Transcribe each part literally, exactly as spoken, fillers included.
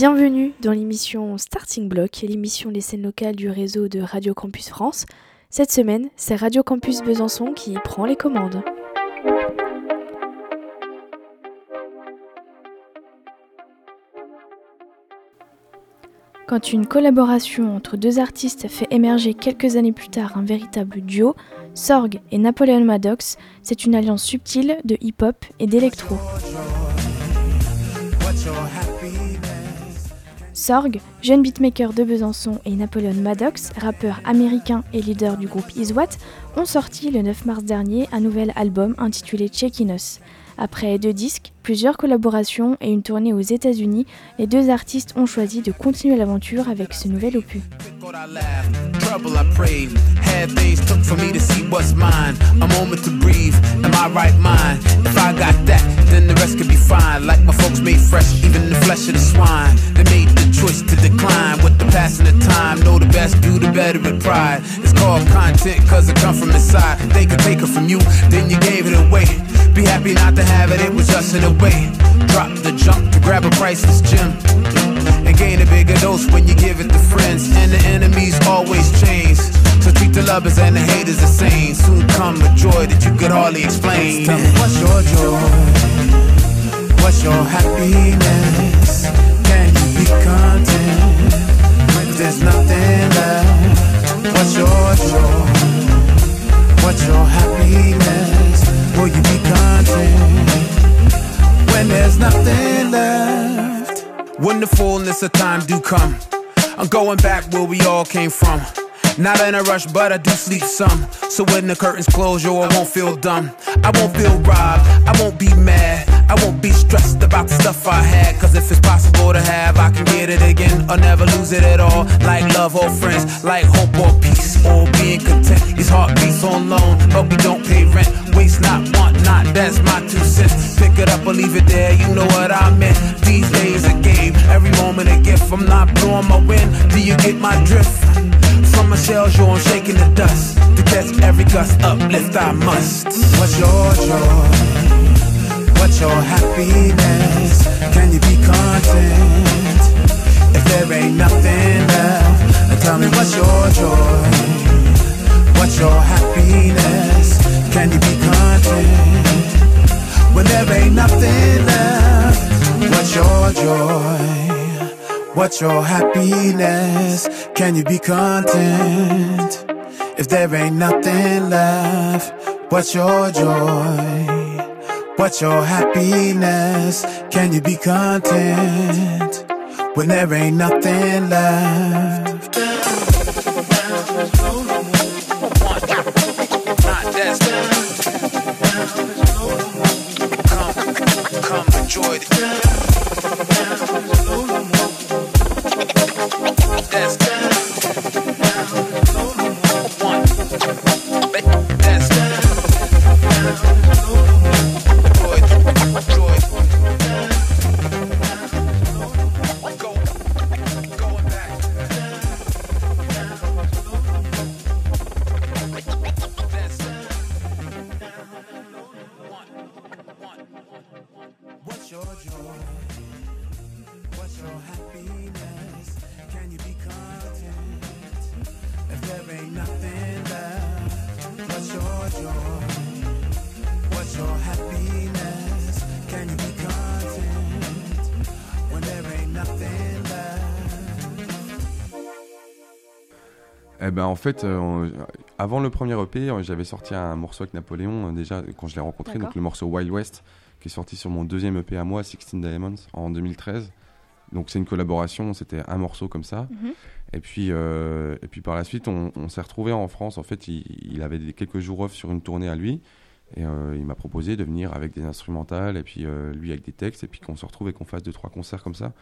Bienvenue dans l'émission Starting Block, l'émission des scènes locales du réseau de Radio Campus France. Cette semaine, c'est Radio Campus Besançon qui prend les commandes. Quand une collaboration entre deux artistes fait émerger quelques années plus tard un véritable duo, Sorg et Napoléon Maddox, c'est une alliance subtile de hip-hop et d'électro. Sorg, jeune beatmaker de Besançon, et Napoléon Maddox, rappeur américain et leader du groupe Iswhat, ont sorti le neuf mars dernier un nouvel album intitulé Check In Us. Après deux disques, plusieurs collaborations et une tournée aux États-Unis, les deux artistes ont choisi de continuer l'aventure avec ce nouvel opus. Be happy not to have it, it was just in a way. Drop the junk to grab a priceless gem and gain a bigger dose when you give it to friends. And the enemies always change, so treat the lovers and the haters the same. Soon come a joy that you could hardly explain. Tell me what's your joy, what's your happiness? Can you be content when there's nothing left? What's your joy, what's your happiness? Will you be content when there's nothing left? When the fullness of time do come, I'm going back where we all came from. Not in a rush, but I do sleep some. So when the curtains close, yo, I won't feel dumb. I won't feel robbed, I won't be mad, I won't be stressed about the stuff I had. Cause if it's possible to have, I can get it again or never lose it at all. Like love or friends, like hope or peace or being content. It's heartbeats on loan, but we don't pay rent. Waste not, want not, that's my two cents. Pick it up or leave it there, you know what I meant. These days a game, every moment a gift. I'm not blowing my wind, do you get my drift? From my shells, yo, I'm shaking the dust. To catch every gust, uplift I must. What's your joy? What's your happiness? Can you be content if there ain't nothing left? And tell me what's your joy? What's your happiness? Can you be content when there ain't nothing left? What's your joy? What's your happiness? Can you be content if there ain't nothing left? What's your joy? What's your happiness? Can you be content when there ain't nothing left? Come, come, enjoy the Eh ben en fait, euh, avant le premier E P, j'avais sorti un morceau avec Napoléon, euh, déjà quand je l'ai rencontré. D'accord. Donc le morceau Wild West, qui est sorti sur mon deuxième E P à moi, sixteen Diamonds, en deux mille treize. Donc c'est une collaboration, c'était un morceau comme ça. Mm-hmm. Et, puis, euh, et puis par la suite, on, on s'est retrouvés en France. En fait, il, il avait des, quelques jours off sur une tournée à lui. Et euh, il m'a proposé de venir avec des instrumentales, et puis euh, lui avec des textes, et puis qu'on se retrouve et qu'on fasse deux, trois concerts comme ça.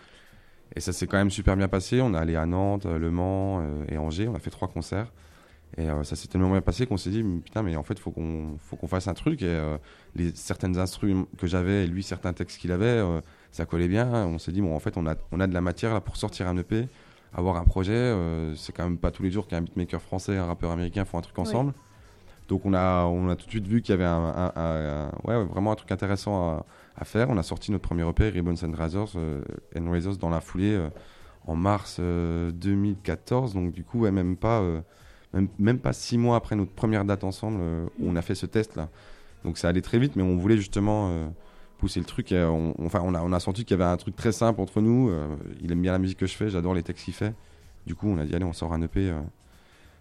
Et ça s'est quand même super bien passé. On est allé à Nantes, Le Mans euh, et Angers. On a fait trois concerts. Et euh, ça s'est tellement bien passé qu'on s'est dit putain, mais en fait, faut qu'on faut qu'on fasse un truc. Et euh, les certaines instruments que j'avais et lui certains textes qu'il avait, euh, ça collait bien. On s'est dit bon, en fait, on a on a de la matière là pour sortir un E P, avoir un projet. Euh, c'est quand même pas tous les jours qu'un beatmaker français et un rappeur américain font un truc ensemble. Oui. Donc on a, on a tout de suite vu qu'il y avait un, un, un, un, ouais, vraiment un truc intéressant à, à faire. On a sorti notre premier E P, Ribbon and Razors, euh, and Razors dans la foulée euh, en mars euh, deux mille quatorze. Donc du coup, ouais, même pas euh, même, même pas six mois après notre première date ensemble, euh, on a fait ce test-là. Donc ça allait très vite, mais on voulait justement euh, pousser le truc. Et on, on, enfin, on a, on a senti qu'il y avait un truc très simple entre nous. Euh, il aime bien la musique que je fais, j'adore les textes qu'il fait. Du coup, on a dit, allez, on sort un E P... Euh,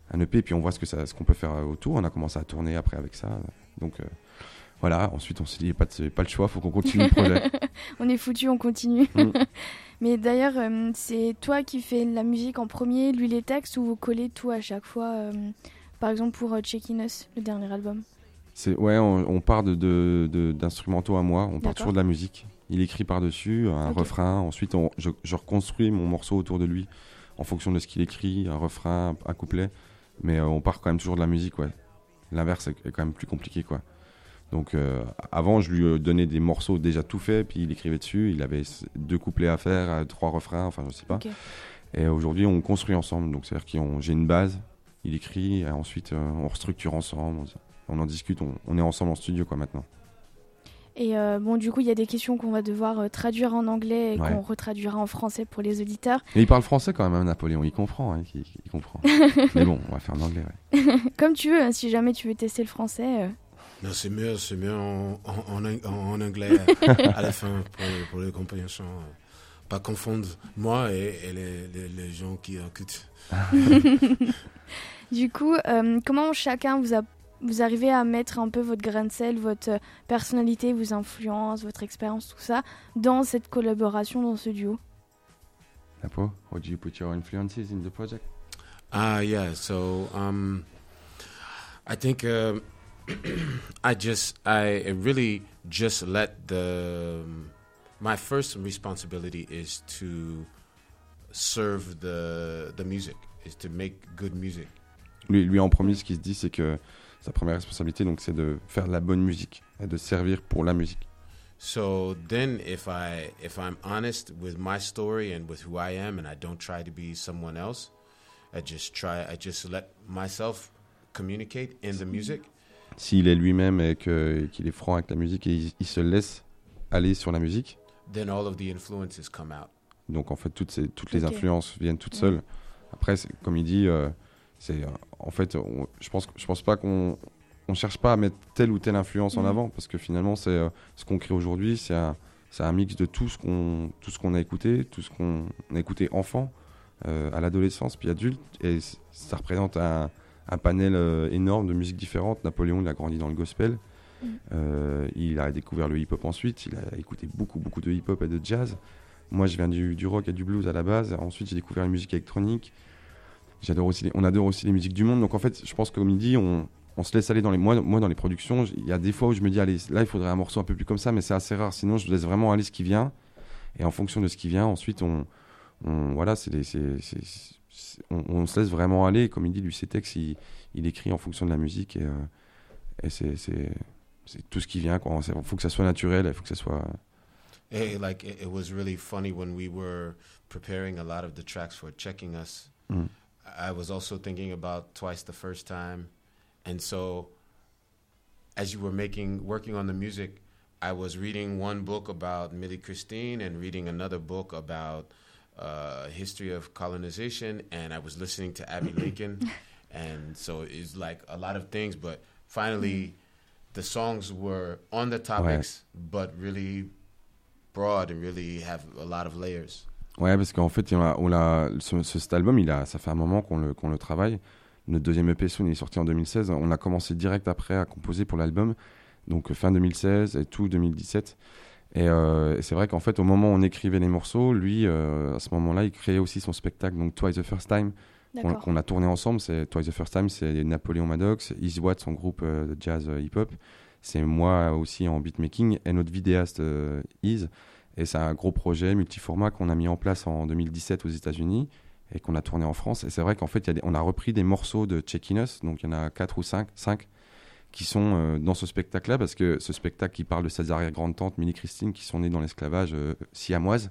un E P et puis on voit ce que ça, ce qu'on peut faire autour. On a commencé à tourner après avec ça, donc euh, voilà. Ensuite on s'est dit pas, de, pas le choix, faut qu'on continue le projet. On est foutu, on continue. Mm. Mais d'ailleurs euh, c'est toi qui fais la musique en premier, lui les textes, ou vous collez tout à chaque fois, euh, par exemple pour euh, Check In Us, le dernier album? C'est, ouais, on, on part de, de, de, d'instrumentaux à moi, on D'accord. part toujours de la musique, il écrit par-dessus un okay. refrain, ensuite on, je, je reconstruis mon morceau autour de lui en fonction de ce qu'il écrit, un refrain, un couplet. Mais euh, on part quand même toujours de la musique, ouais. L'inverse est quand même plus compliqué, quoi. Donc euh, avant, je lui donnais des morceaux déjà tout faits, puis il écrivait dessus. Il avait deux couplets à faire, trois refrains, enfin je sais pas. Okay. Et aujourd'hui, on construit ensemble. Donc c'est-à-dire que j'ai une base, il écrit, et ensuite euh, on restructure ensemble, on, on en discute, on, on est ensemble en studio, quoi, maintenant. Et euh, bon, du coup, il y a des questions qu'on va devoir euh, traduire en anglais et ouais. qu'on retraduira en français pour les auditeurs. Mais il parle français quand même, Napoléon, il comprend, hein, il, il comprend. Mais bon, on va faire en anglais, ouais. Comme tu veux, hein, si jamais tu veux tester le français. Euh... Non, c'est mieux, c'est mieux en, en, en, en anglais à la fin pour, pour les compréhensions. Pas confondre moi et, et les, les, les gens qui écoutent. Du coup, euh, comment chacun vous a Vous arrivez à mettre un peu votre grain de sel, votre personnalité, vos influences, votre expérience, tout ça, dans cette collaboration, dans ce duo? Napo, how do you put your influences in the project? Ah, uh, yeah. So, um, I think uh, I just, I really just let the. My first responsibility is to serve the the music, is to make good music. Lui, lui en premier, ce qu'il se dit, c'est que sa première responsabilité, donc, c'est de faire de la bonne musique et de servir pour la musique. So then, if I if I'm honest with my story and with who I am, and I don't try to be someone else, I just try, I just let myself communicate in the music. S'il est lui-même et, que, et qu'il est franc avec la musique et il, il se laisse aller sur la musique. Then all of the influences come out. Donc en fait, toutes ces toutes okay. les influences viennent toutes seules. Après, comme il dit. Euh, C'est, euh, en fait, on, je pense, je pense pas qu'on on cherche pas à mettre telle ou telle influence mmh. en avant, parce que finalement, c'est euh, ce qu'on crée aujourd'hui, c'est un, c'est un mix de tout ce qu'on, tout ce qu'on a écouté, tout ce qu'on a écouté enfant, euh, à l'adolescence, puis adulte, et ça représente un, un panel euh, énorme de musiques différentes. Napoléon, il a grandi dans le gospel, mmh. euh, il a découvert le hip-hop ensuite, il a écouté beaucoup, beaucoup de hip-hop et de jazz. Moi, je viens du, du rock et du blues à la base, ensuite j'ai découvert la musique électronique. J'adore aussi les, on adore aussi les musiques du monde. Donc en fait, je pense que comme il dit, on, on se laisse aller dans les... Moi, moi dans les productions, il y a des fois où je me dis, allez, là, il faudrait un morceau un peu plus comme ça, mais c'est assez rare. Sinon, je laisse vraiment aller ce qui vient. Et en fonction de ce qui vient, ensuite, on, on, voilà, c'est les, c'est, c'est, c'est, on, on se laisse vraiment aller. Et comme il dit, lui, ses textes, il, il écrit en fonction de la musique. Et, euh, et c'est, c'est, c'est tout ce qui vient, quoi. Il faut que ça soit naturel, il faut que ça soit... Hey, like, it was really funny when we were preparing a lot of the tracks for Checking Us. Mm. I was also thinking about Twice the First Time, and so as you were making working on the music, I was reading one book about Millie Christine and reading another book about uh, history of colonization, and I was listening to Abbie Lincoln, and so it's like a lot of things, but finally the songs were on the topics, ouais. But really broad and really have a lot of layers. Ouais, parce qu'en fait, on a, on a, ce, cet album, il a, ça fait un moment qu'on le, qu'on le travaille. Notre deuxième E P, Soul, il est sorti en deux mille seize. On a commencé direct après à composer pour l'album, donc fin deux mille seize et tout deux mille dix-sept. Et, euh, et c'est vrai qu'en fait, au moment où on écrivait les morceaux, lui, euh, à ce moment-là, il créait aussi son spectacle, donc Twice the First Time, qu'on, qu'on a tourné ensemble. C'est, Twice the First Time, c'est Napoléon Maddox, Iswhat, son groupe euh, de jazz euh, hip-hop. C'est moi aussi en beatmaking et notre vidéaste euh, Is. Et c'est un gros projet multiformat qu'on a mis en place en deux mille dix-sept aux États-Unis et qu'on a tourné en France. Et c'est vrai qu'en fait, y a des, on a repris des morceaux de Check In Us, donc il y en a quatre ou cinq qui sont euh, dans ce spectacle-là, parce que ce spectacle qui parle de ses arrière-grandes-tantes, Millie Christine, qui sont nées dans l'esclavage euh, siamoise,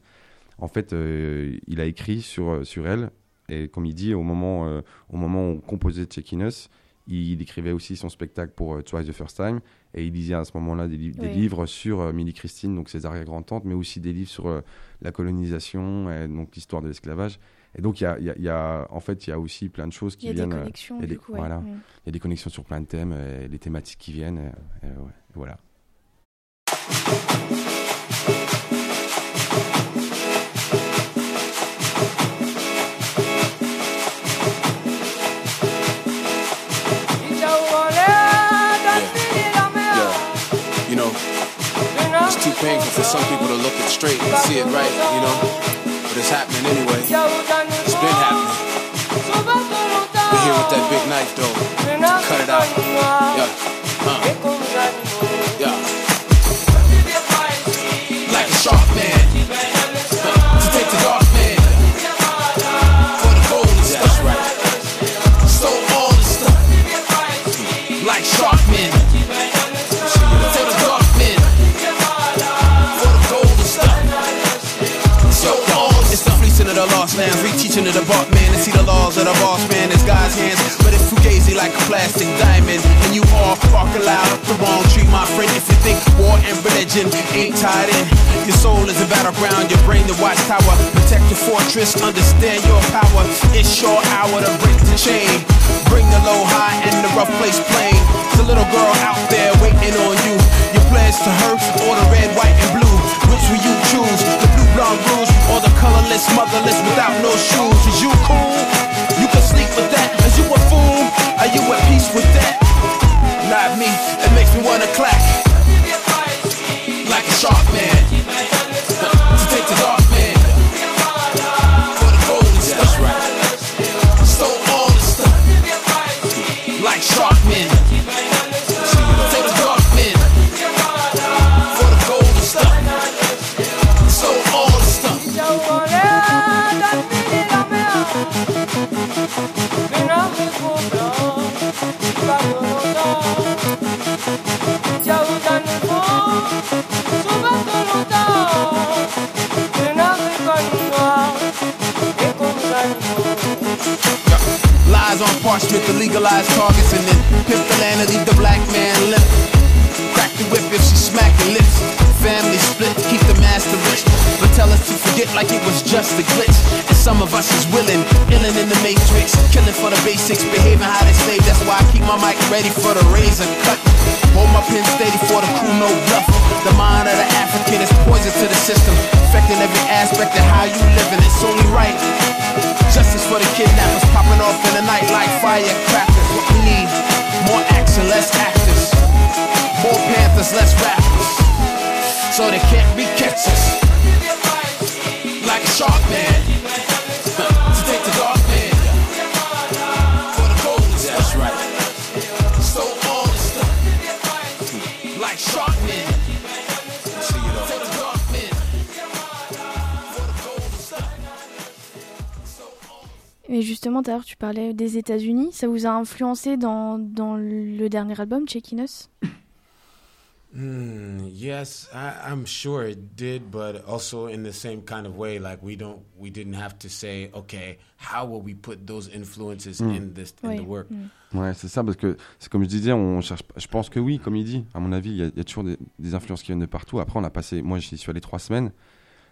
en fait, euh, il a écrit sur, sur elle. Et comme il dit, au moment, euh, au moment où on composait Check In Us, il décrivait aussi son spectacle pour euh, Twice the First Time, et il lisait à ce moment-là des, li- oui. des livres sur euh, Millie Christine, donc ses arrière-grands-tantes, mais aussi des livres sur euh, la colonisation, et donc l'histoire de l'esclavage. Et donc, il y a, y a, y a, en fait, il y a aussi plein de choses qui viennent... Il y a viennent, des connexions, euh, du coup, ouais, voilà. Il ouais. y a des connexions sur plein de thèmes, et les thématiques qui viennent, et, et, ouais, et voilà. It's too painful for some people to look it straight and see it right, you know, but it's happening anyway, it's been happening, we're here with that big knife though, cut it out, yeah, uh, yeah, like a shark man, uh, to take the dark man, for the gold and stuff, that's right, so all the stuff, like shark men. Reteaching of the bark man and see the laws of the boss man is God's hands, but it's fugazi like a plastic diamond. And you all bark aloud the wrong tree, my friend. If you think war and religion ain't tied in, your soul is a battleground, your brain the watchtower. Protect your fortress, understand your power. It's your hour to break the chain. Bring the low high and the rough place plain. The little girl out there waiting on you. Your pledge to her or the red, white, and blue. Which will you choose? The blue blonde rules or the colorless, motherless without no shoes. Is you cool? You can sleep with that. Is you a fool? Are you at peace with that? Not me. It makes me wanna clap. Like a shark man. To take the dark man. For the gold and stuff. That's right. Stole all the stuff. Like shark men. To the dark men. For the gold and stuff. Stole all the stuff. Lies on parchment to legalize targets and then pimp the land and leave the black man limp. Crack the whip if she smack the lips. Family split, keep the master rich. But tell us to forget like it was just a glitch. And some of us is willing, illin' in the matrix. Killing for the basics, behaving how they slave. That's why I keep my mic ready for the razor cut. Hold my pen steady for the crew, no bluff. The mind of the African is poison to the system, affecting every aspect of how you living. It's only right. Justice for the kidnappers, popping off in the night like firecrackers. What we need, more action, less actors. More Panthers, less rappers. So they can't re-catch us. Like a shark man. To take the dark man. For the gold, that's right. So all the stuff. Like shark man. Mais justement, d'ailleurs, tu parlais des États-Unis. Ça vous a influencé dans dans le dernier album, Check In Us? Mm, yes, I, I'm sure it did, but also in the same kind of way. Like we don't, we didn't have to say, okay, how will we put those influences mm. in this in oui. the work? Mm. Ouais, c'est ça, parce que c'est comme je disais, on cherche. Je pense que oui, comme il dit. À mon avis, il y, y a toujours des, des influences qui viennent de partout. Après, on a passé. Moi, j'y suis allé trois semaines.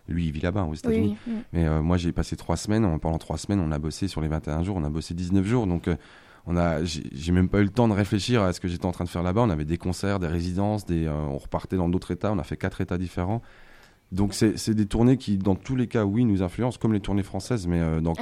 Lui, il vit là-bas, aux États-Unis. Oui, oui. Mais euh, moi, j'ai passé trois semaines. En pendant trois semaines, on a bossé sur les vingt et un jours, on a bossé dix-neuf jours. Donc, euh, on a, j'ai, j'ai même pas eu le temps de réfléchir à ce que j'étais en train de faire là-bas. On avait des concerts, des résidences, des, euh, on repartait dans d'autres états. On a fait quatre états différents. Donc, c'est, c'est des tournées qui, dans tous les cas, oui, nous influencent, comme les tournées françaises, mais euh, dans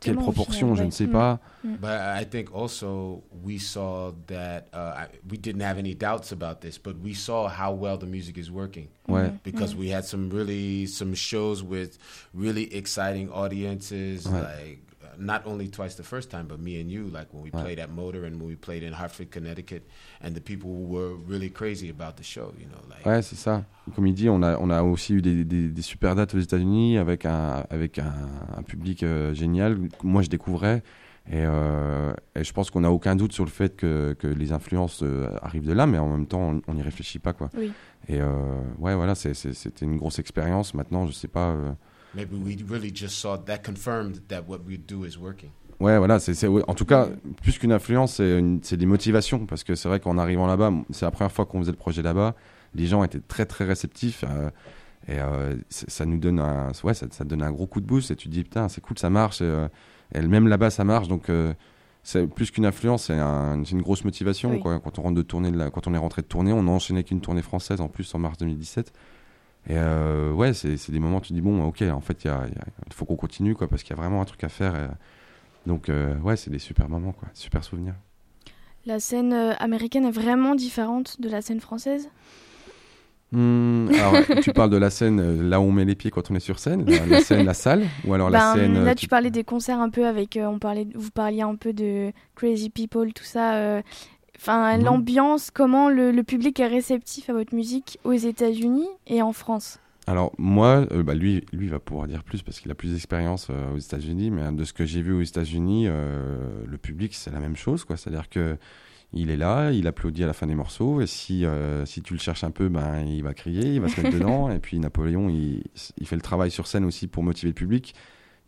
quelle proportion, je ne sais pas. But I think also we saw that uh, we didn't have any doubts about this, but we saw how well the music is working. Ouais. Because mm. we had some really some shows with really exciting audiences, ouais. like not only Twice the First Time, but me and you, like when we ouais. played at Motor and when we played in Hartford, Connecticut, and the people were really crazy about the show, you know. Like, ouais, c'est ça. Comme il dit, on a on a aussi eu des des, des super dates aux États-Unis avec un avec un, un public euh, génial. Moi, je découvrais. Et, euh, et je pense qu'on n'a aucun doute sur le fait que, que les influences euh, arrivent de là, mais en même temps, on n'y réfléchit pas, quoi. Oui. Et euh, ouais, voilà, c'est, c'est, c'était une grosse expérience. Maintenant, je sais pas. Euh... Maybe we really just saw that confirmed that what we do is working. Ouais, voilà, c'est, c'est, en tout cas, plus qu'une influence, c'est, une, c'est des motivations, parce que c'est vrai qu'en arrivant là-bas, c'est la première fois qu'on faisait le projet là-bas, les gens étaient très très réceptifs, euh, et euh, ça nous donne un, ouais, ça, ça donne un gros coup de boost, et tu te dis, putain, c'est cool, ça marche, et, euh, et même là-bas, ça marche, donc euh, c'est plus qu'une influence, c'est, un, c'est une grosse motivation, oui. quoi. Quand on rentre de tournée, de la, quand on est rentré de tournée, on a enchaîné qu'une tournée française, en plus, en mars deux mille dix-sept, et euh, ouais, c'est, c'est des moments où tu te dis, bon, ok, en fait, il faut qu'on continue, quoi, parce qu'il y a vraiment un truc à faire, et, donc euh, ouais, c'est des super moments, quoi, super souvenirs. La scène euh, américaine est vraiment différente de la scène française. Mmh, alors tu parles de la scène euh, là où on met les pieds quand on est sur scène, la, la scène la salle, ou alors ben, la scène. Là tu, tu parlais des concerts un peu avec, euh, on parlait, vous parliez un peu de Crazy People, tout ça. Euh, Enfin, mmh. l'ambiance, comment le, le public est réceptif à votre musique aux États-Unis et en France? Alors moi, euh, bah lui, lui va pouvoir dire plus parce qu'il a plus d'expérience euh, aux États-Unis. Mais de ce que j'ai vu aux États-Unis, euh, le public c'est la même chose, quoi. C'est-à-dire que il est là, il applaudit à la fin des morceaux, et si euh, si tu le cherches un peu, ben il va crier, il va se mettre dedans. Et puis Napoléon, il, il fait le travail sur scène aussi pour motiver le public.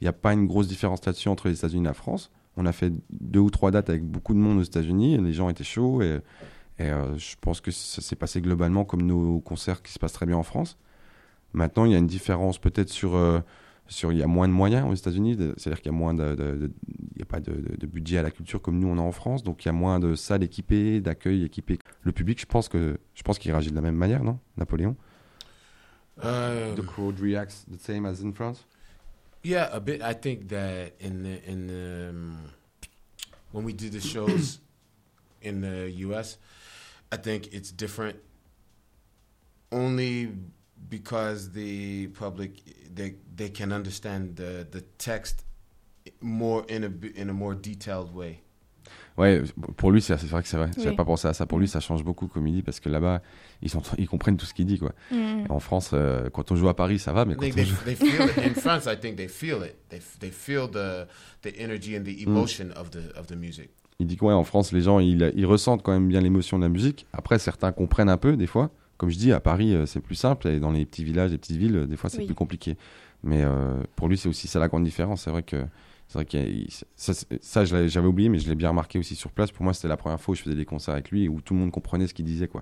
Il n'y a pas une grosse différence là-dessus entre les États-Unis et la France. On a fait deux ou trois dates avec beaucoup de monde aux États-Unis, et les gens étaient chauds, et, et euh, je pense que ça s'est passé globalement comme nos concerts qui se passent très bien en France. Maintenant, il y a une différence peut-être sur... Euh, sur il y a moins de moyens aux États-Unis, de, c'est-à-dire qu'il y a moins de, de, de, il y a pas de, de, de budget à la culture comme nous on a en France, donc il y a moins de salles équipées, d'accueil équipé. Le public, je pense, que, je pense qu'il réagit de la même manière, non, Napoléon? uh... The crowd reacts the same as in France? Yeah, a bit. I think that in the, in the, um, when we do the shows in the U S, I think it's different only because the public they they can understand the the text more in a in a more detailed way. Ouais, pour lui c'est, c'est vrai que c'est vrai. Oui. J'avais pas pensé à ça. Pour lui, ça change beaucoup comme il dit, parce que là-bas ils sont ils comprennent tout ce qu'il dit, quoi. Mm. En France, euh, quand on joue à Paris, ça va, mais quand they, on they, joue... they feel it. In France, I think they feel it. They they feel the the energy and the emotion mm. of the of the music. Il dit que ouais, en France, les gens ils ils ressentent quand même bien l'émotion de la musique. Après, certains comprennent un peu des fois. Comme je dis, à Paris, euh, c'est plus simple. Et dans les petits villages, les petites villes, euh, des fois, c'est oui. plus compliqué. Mais euh, pour lui, c'est aussi ça la grande différence. C'est vrai que c'est vrai qu'il a, il, ça, ça je j'avais oublié, mais je l'ai bien remarqué aussi sur place. Pour moi, c'était la première fois où je faisais des concerts avec lui et où tout le monde comprenait ce qu'il disait, quoi.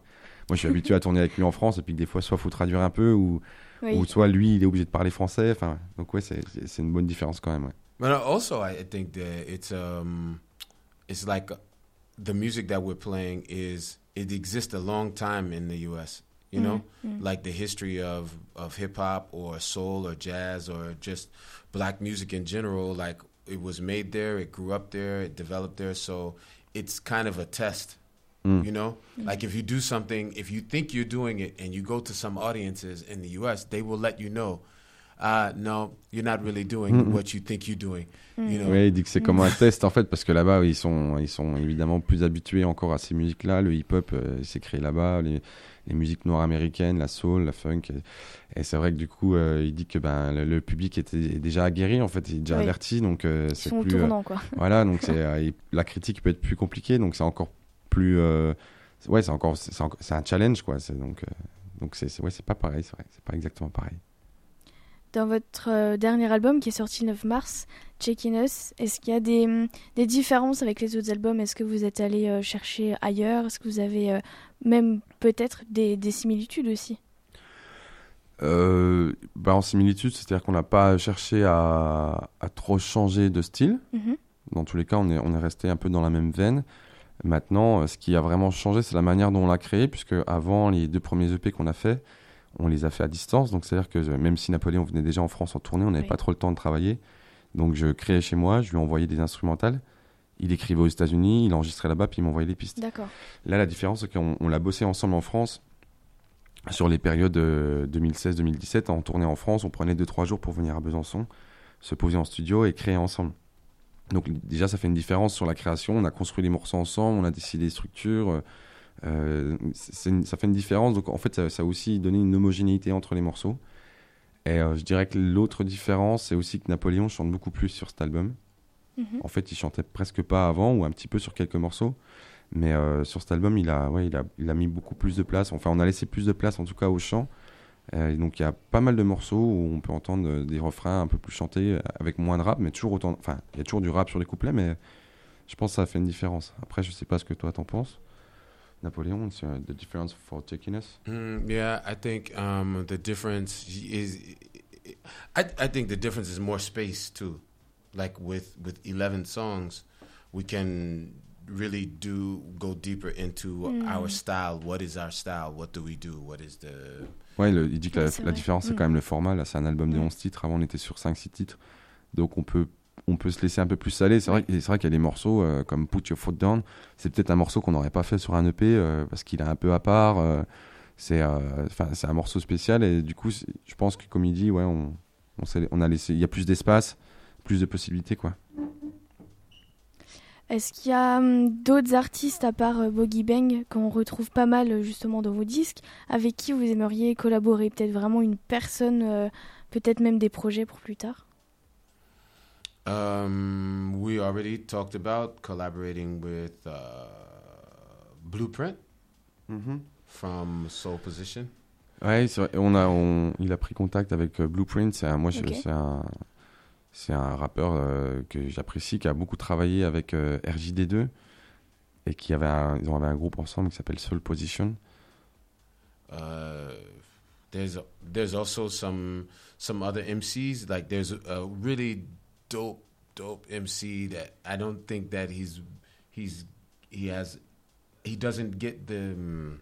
Moi, je suis habitué à tourner avec lui en France, et puis que des fois, soit faut traduire un peu, ou, oui. ou soit lui, il est obligé de parler français. Enfin, donc ouais, c'est, c'est une bonne différence quand même. Ouais. But also, I think that it's um, it's like the music that we're playing is. It exists a long time in the U S, you know, mm-hmm. like the history of, of hip hop or soul or jazz or just black music in general. Like it was made there, it grew up there, it developed there. So it's kind of a test, mm. you know, mm-hmm. like if you do something, if you think you're doing it and you go to some audiences in the U S, they will let you know. Ah non, you're not really doing mm-hmm. what you think you're doing. Mm-hmm. You know? Oui, il dit que c'est comme un test en fait, parce que là-bas ils sont, ils sont évidemment plus habitués encore à ces musiques-là. Le hip-hop euh, s'est créé là-bas, les, les musiques noires américaines, la soul, la funk. Et, et c'est vrai que du coup, euh, il dit que ben le, le public était déjà aguerri en fait, il est déjà oui. averti, donc euh, c'est plus. Ils sont au tournant, quoi. Euh, voilà, donc c'est euh, la critique peut être plus compliquée, donc c'est encore plus. Euh, c'est, ouais, c'est encore, c'est, c'est, c'est un challenge, quoi. C'est, donc, euh, donc c'est, c'est ouais, c'est pas pareil, c'est vrai, c'est pas exactement pareil. Dans votre euh, dernier album qui est sorti le neuf mars, Check In Us, est-ce qu'il y a des, des différences avec les autres albums? Est-ce que vous êtes allé euh, chercher ailleurs? Est-ce que vous avez euh, même peut-être des, des similitudes aussi? euh, bah, En similitude, c'est-à-dire qu'on n'a pas cherché à, à trop changer de style. Mm-hmm. Dans tous les cas, on est, on est resté un peu dans la même veine. Maintenant, ce qui a vraiment changé, c'est la manière dont on l'a créé, puisque avant les deux premiers E P qu'on a faits, on les a fait à distance, donc c'est-à-dire que même si Napoléon venait déjà en France en tournée, on n'avait oui. pas trop le temps de travailler. Donc je créais chez moi, je lui envoyais des instrumentales, il écrivait aux États-Unis, il enregistrait là-bas, puis il m'envoyait les pistes. D'accord. Là, la différence, c'est qu'on on l'a bossé ensemble en France sur les périodes euh, deux mille seize deux mille dix-sept. En tournée en France, on prenait deux trois jours pour venir à Besançon, se poser en studio et créer ensemble. Donc déjà, ça fait une différence sur la création. On a construit les morceaux ensemble, on a décidé les structures... Euh, Euh, c'est une, ça fait une différence, donc en fait ça, ça a aussi donné une homogénéité entre les morceaux. Et euh, je dirais que l'autre différence, c'est aussi que Napoléon chante beaucoup plus sur cet album. Mm-hmm. En fait, il chantait presque pas avant, ou un petit peu sur quelques morceaux, mais euh, sur cet album il a, ouais, il a, il a mis beaucoup plus de place, enfin on a laissé plus de place en tout cas au chant. Euh, donc il y a pas mal de morceaux où on peut entendre des refrains un peu plus chantés avec moins de rap, mais toujours autant. Enfin, il y a toujours du rap sur les couplets, mais je pense que ça fait une différence. Après, je sais pas ce que toi t'en penses, Napoléon. It's, uh, the difference for Checking Us. Mm, yeah, I think um, the difference is. I I think the difference is more space too. Like with with eleven songs, we can really do go deeper into mm. our style. What is our style? What do we do? What is the... Ouais, le, il dit que la, oui, la différence, mm. c'est quand même le format. Là, c'est un album de onze titres. Avant, on était sur cinq six titres. Donc, on peut, on peut se laisser un peu plus aller. C'est vrai, c'est vrai qu'il y a des morceaux euh, comme Put Your Foot Down. C'est peut-être un morceau qu'on n'aurait pas fait sur un E P euh, parce qu'il est un peu à part. Euh, c'est, euh, c'est un morceau spécial. Et du coup, je pense que comme il dit, ouais, on, on, on a laissé, il y a plus d'espace, plus de possibilités, quoi. Est-ce qu'il y a hum, d'autres artistes à part euh, Boogie Bang qu'on retrouve pas mal justement dans vos disques, avec qui vous aimeriez collaborer, peut-être vraiment une personne, euh, peut-être même des projets pour plus tard? Um, we already talked about collaborating with uh, Blueprint mm-hmm. from Soul Position. Ouais, c'est vrai, on a, on, il a pris contact avec euh, Blueprint. C'est un, moi, okay. je, c'est un. C'est un rappeur euh, que j'apprécie, qui a beaucoup travaillé avec euh, R J D deux et qui avait un, ils ont avait un groupe ensemble qui s'appelle Soul Position. Uh, there's there's also some some other M Cs, like there's a really dope dope M C that I don't think that he's he's he has he doesn't get the um,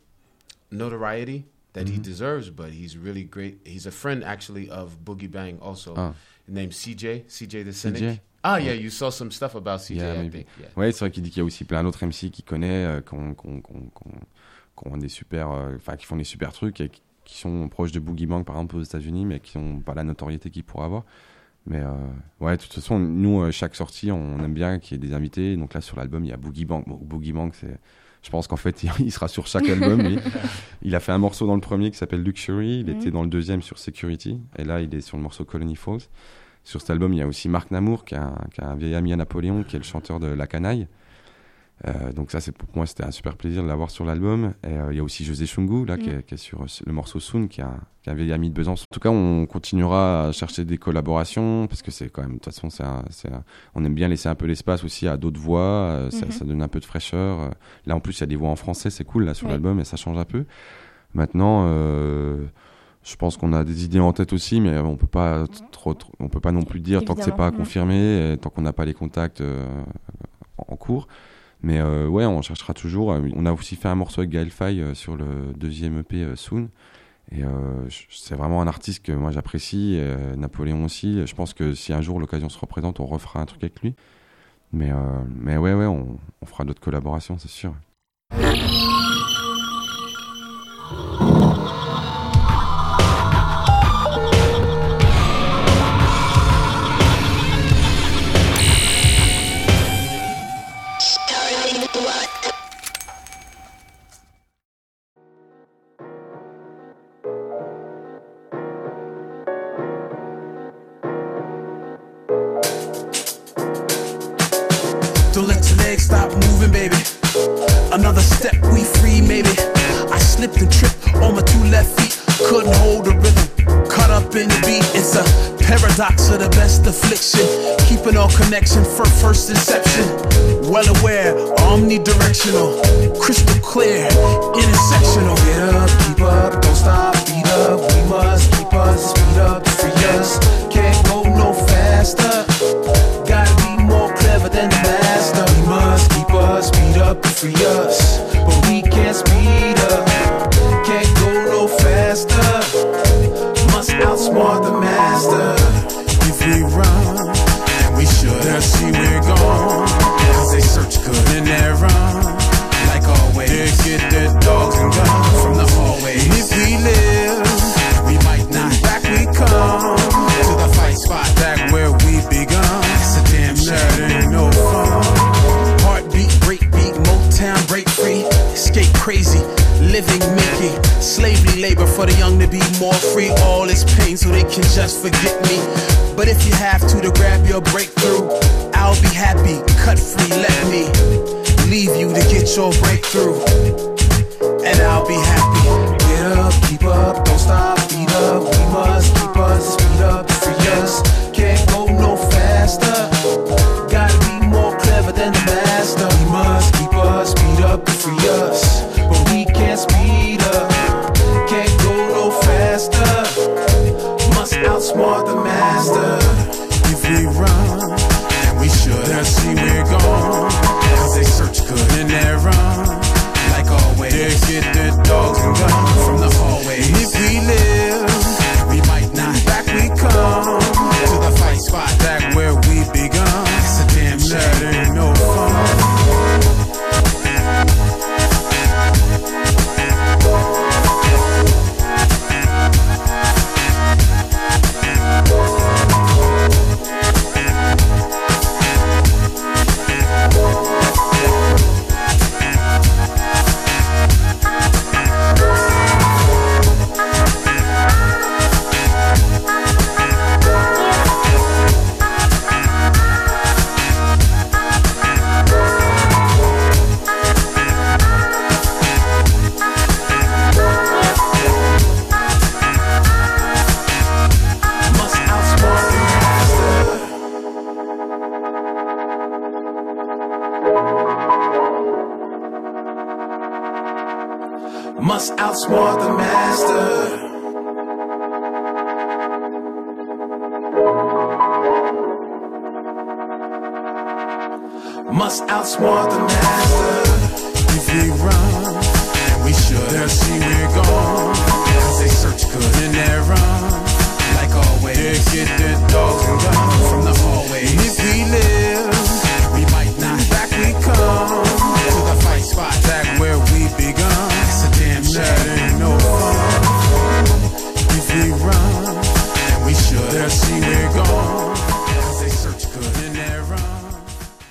notoriety that mm-hmm. he deserves, but he's really great. He's a friend actually of Boogie Bang also. Ah. Named C J, C J the Cynic. C J? Ah, yeah, you saw some stuff about C J, yeah, I maybe. think. Yeah. Ouais, c'est vrai qu'il dit qu'il y a aussi plein d'autres M C qu'il connaît, euh, qu'on, qu'on, qu'on, qu'on, qu'on des super, euh, qui font des super trucs et qui, qui sont proches de Boogie Bang, par exemple, aux États-Unis, mais qui n'ont pas la notoriété qu'ils pourraient avoir. Mais euh, ouais, de toute façon, nous, euh, chaque sortie, on aime bien qu'il y ait des invités. Donc là, sur l'album, il y a Boogie Bang. Bon, Boogie Bang, c'est... je pense qu'en fait, il sera sur chaque album. il, il a fait un morceau dans le premier qui s'appelle Luxury. Il mmh. était dans le deuxième sur Security. Et là, il est sur le morceau Colony Falls. Sur cet album, il y a aussi Marc Nammour, qui est un, qui est un vieil ami à Napoléon, qui est le chanteur de La Canaille. Euh, donc ça, c'est, pour moi, c'était un super plaisir de l'avoir sur l'album. Et euh, il y a aussi José Chungu, là, mmh. qui, est, qui est sur le morceau Soon, qui est, un, qui est un vieil ami de Besançon. En tout cas, on continuera à chercher des collaborations, parce que c'est quand même, de toute façon, c'est un, c'est un, on aime bien laisser un peu l'espace aussi à d'autres voix. Euh, mmh. ça, ça donne un peu de fraîcheur. Là, en plus, il y a des voix en français, c'est cool, là, sur ouais. l'album, et ça change un peu. Maintenant... Euh, je pense qu'on a des idées en tête aussi, mais on peut pas trop, trop, on peut pas non plus dire évidemment. Tant que c'est pas confirmé, et tant qu'on n'a pas les contacts euh, en cours. Mais euh, ouais, on cherchera toujours. On a aussi fait un morceau avec Gaël Faye euh, sur le deuxième E P euh, Soon. Et euh, c'est vraiment un artiste que moi j'apprécie, euh, Napoléon aussi. Je pense que si un jour l'occasion se représente, on refera un truc avec lui. Mais euh, mais ouais ouais, on, on fera d'autres collaborations, c'est sûr. Paradox of the best affliction, keeping all connection for first inception. Well aware, omnidirectional, crystal clear, intersectional. Get up, keep up, don't stop, beat up. We must keep us, speed up, free us. Can't go no faster. Gotta be more clever than the master. We must keep us, speed up, free us. But we can't speed up. Can't go no faster. Must outsmart the master. We run, and we should have seen we're gone. As they search good and they're wrong, like always. They get their dogs and guns from the hallways. And if we live, we might not. Back we come to the fight spot, back where we begun. It's a damn shirt ain't no fun. Heartbeat, breakbeat, Motown, break free, escape crazy. Living Mickey, slavery labor for the young to be more free. All this pain so they can just forget me. But if you have to, to grab your breakthrough, I'll be happy, cut free, let me leave you to get your breakthrough. And I'll be happy. Get up, keep up, don't stop, beat up. and they're wrong. Like always, they get their dogs and guns from the hallways. And if we live, we might not. Back we come to the fight spot, back where we begun. It's a damn shirt ain't no fun. Must outsmart the master. Must outsmart the master. If we run, and we should, they'll see we're gone. Cause they search good and they're wrong. Like always, they get their dogs and guns from the hallways. And if we live, we might not. Back we come to the fight spot, back where we begun. That ain't no fun. If we run, and we should, they'll see we're gone. Cause they search good and they're wrong.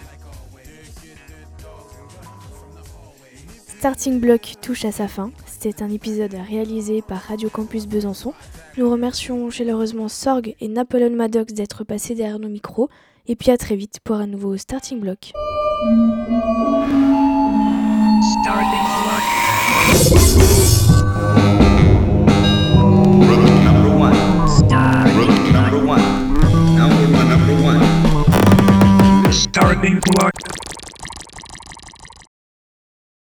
Like always, get their dogs and guns from the hallway. Starting Block touche à sa fin. C'était un épisode réalisé par Radio Campus Besançon. Nous remercions chaleureusement Sorg et Napoléon Maddox d'être passés derrière nos micros. Et puis à très vite pour un nouveau Starting Block.